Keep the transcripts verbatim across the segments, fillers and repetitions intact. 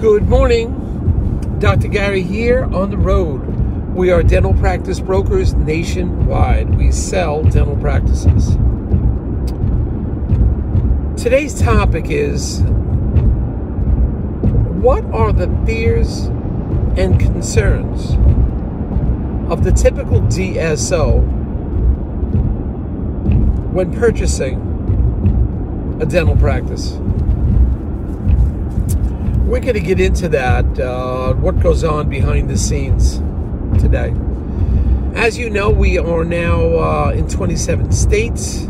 Good morning, Doctor Gary here on the road. We are dental practice brokers nationwide. We sell dental practices. Today's topic is, what are the fears and concerns of the typical D S O when purchasing a dental practice? We're going to get into that, uh, what goes on behind the scenes today. As you know, we are now uh, in twenty-seven states,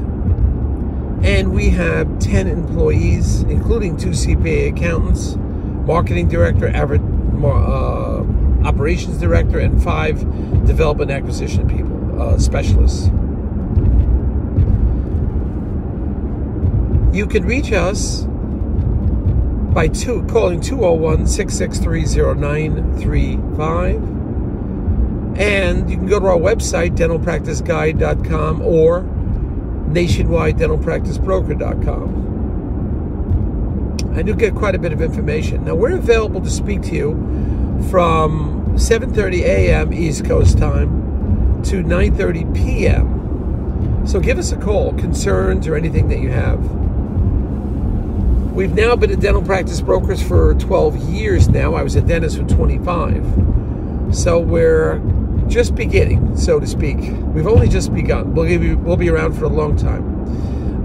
and we have ten employees, including two C P A accountants, marketing director, average, uh, operations director, and five development acquisition people, uh, specialists. You can reach us by two, calling two oh one, six six three, oh nine three five. And you can go to our website, dental practice guide dot com or nationwide dental practice broker dot com. And you'll get quite a bit of information. Now, we're available to speak to you from seven thirty a m East Coast time to nine thirty p m So give us a call, concerns or anything that you have. We've now been at dental practice brokers for twelve years now. I was a dentist for twenty-five. So we're just beginning, so to speak. We've only just begun. We'll, give you, we'll be around for a long time.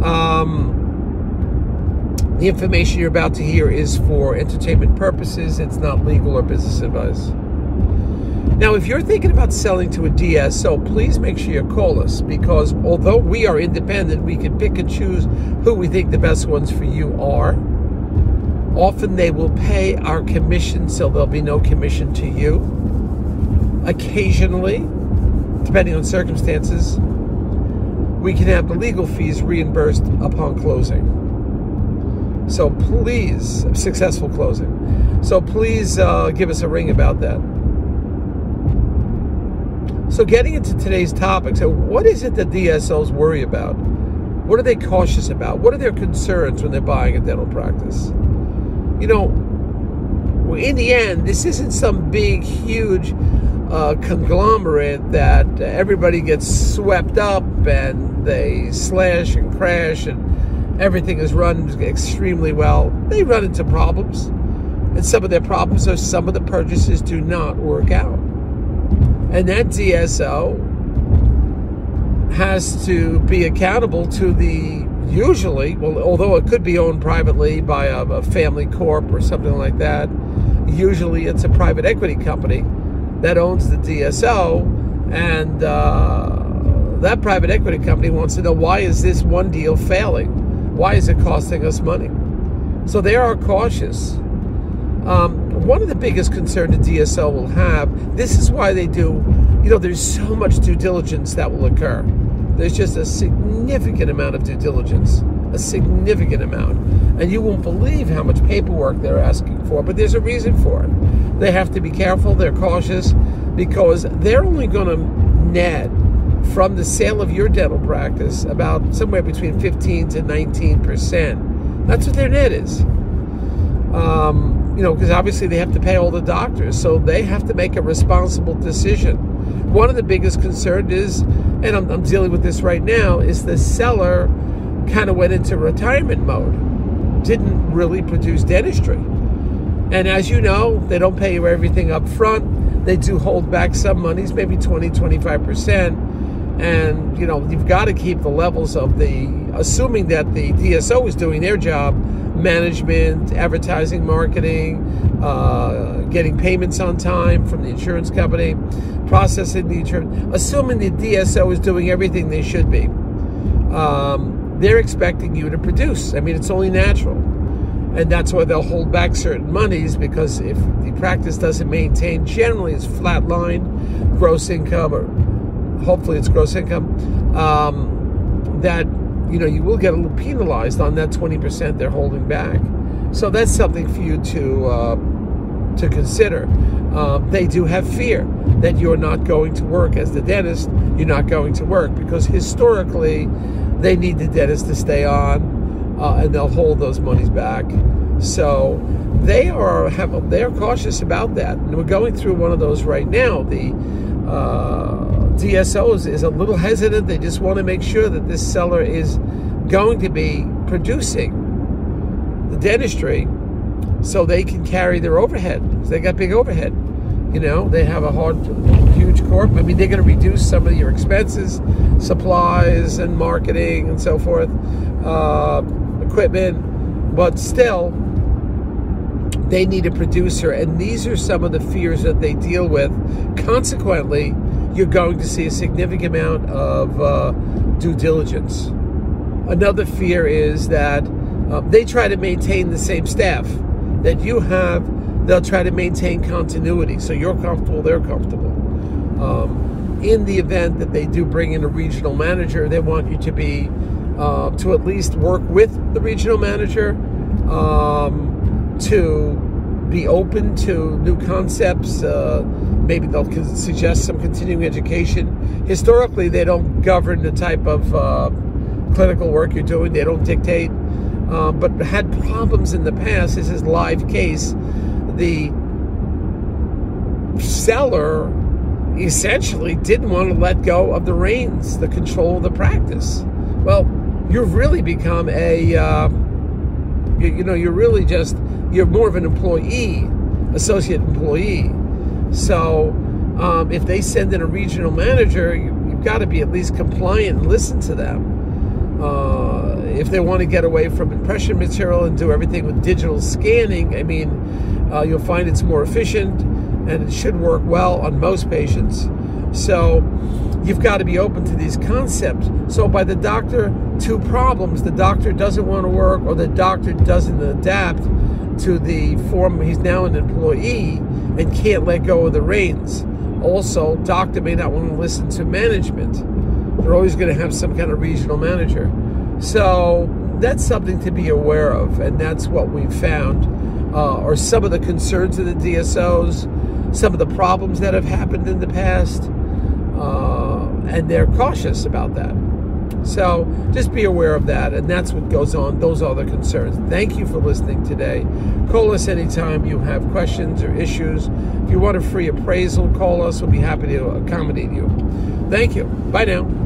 Um, the information you're about to hear is for entertainment purposes. It's not legal or business advice. Now, if you're thinking about selling to a D S O, please make sure you call us, because although we are independent, we can pick and choose who we think the best ones for you are. Often they will pay our commission, so there'll be no commission to you. Occasionally, depending on circumstances, we can have the legal fees reimbursed upon closing. So please, successful closing. So please uh, give us a ring about that. So getting into today's topic, so what is it that D S Os worry about? What are they cautious about? What are their concerns when they're buying a dental practice? You know, in the end, this isn't some big, huge uh, conglomerate that everybody gets swept up and they slash and crash and everything is run extremely well. They run into problems, and some of their problems are some of the purchases do not work out. And that D S O has to be accountable to the, usually, well, although it could be owned privately by a, a family corp or something like that, usually it's a private equity company that owns the D S O, and uh, that private equity company wants to know, why is this one deal failing? Why is it costing us money? So they are cautious. Um, One of the biggest concerns the D S O will have, this is why they do, you know, there's so much due diligence that will occur. There's just a significant amount of due diligence, a significant amount. And you won't believe how much paperwork they're asking for, but there's a reason for it. They have to be careful, they're cautious, because they're only going to net from the sale of your dental practice about somewhere between fifteen to nineteen percent. That's what their net is. Um... You know, because obviously they have to pay all the doctors, so they have to make a responsible decision. One of the biggest concerns is, and I'm, I'm dealing with this right now, is the seller kind of went into retirement mode, didn't really produce dentistry. And as you know, they don't pay you everything up front. They do hold back some monies, maybe twenty, twenty-five percent. And, you know, you've got to keep the levels of the, assuming that the D S O is doing their job, management, advertising, marketing, uh, getting payments on time from the insurance company, processing the insurance, assuming the D S O is doing everything they should be. Um, they're expecting you to produce. I mean, it's only natural. And that's why they'll hold back certain monies, because if the practice doesn't maintain, generally it's flat line, gross income, or hopefully it's gross income, um, that you know, you will get a little penalized on that twenty percent they're holding back. So that's something for you to uh, to consider. Uh, they do have fear that you're not going to work as the dentist. You're not going to work because historically they need the dentist to stay on, uh, and they'll hold those monies back. So they are have they are cautious about that, and we're going through one of those right now. The uh, D S O is a little hesitant. They just want to make sure that this seller is going to be producing the dentistry so they can carry their overhead. So they got big overhead. You know, they have a hard, huge corp. I mean, they're going to reduce some of your expenses, supplies and marketing and so forth, uh, equipment. But still, they need a producer. And these are some of the fears that they deal with. Consequently, you're going to see a significant amount of uh, due diligence. Another fear is that uh, they try to maintain the same staff that you have. They'll try to maintain continuity, so you're comfortable, they're comfortable. Um, in the event that they do bring in a regional manager, they want you to be, uh, to at least work with the regional manager, um, to be open to new concepts. Uh, maybe they'll suggest some continuing education. Historically, they don't govern the type of uh, clinical work you're doing. They don't dictate, uh, but had problems in the past. This is live case. The seller essentially didn't want to let go of the reins, the control of the practice. Well, you've really become a, uh, you, you know, you're really just, you're more of an employee, associate employee. So um, if they send in a regional manager, you, you've got to be at least compliant and listen to them. Uh, if they want to get away from impression material and do everything with digital scanning, I mean, Uh, you'll find it's more efficient and it should work well on most patients. So you've got to be open to these concepts. So by the doctor, two problems: the doctor doesn't want to work, or the doctor doesn't adapt to the form. He's now an employee and can't let go of the reins. Also, doctor may not want to listen to management. They're always going to have some kind of regional manager. So that's something to be aware of, and that's what we've found. Uh, or some of the concerns of the D S Os, some of the problems that have happened in the past, uh, and they're cautious about that. So just be aware of that, and that's what goes on. Those are the concerns. Thank you for listening today. Call us anytime you have questions or issues. If you want a free appraisal, call us. We'll be happy to accommodate you. Thank you. Bye now.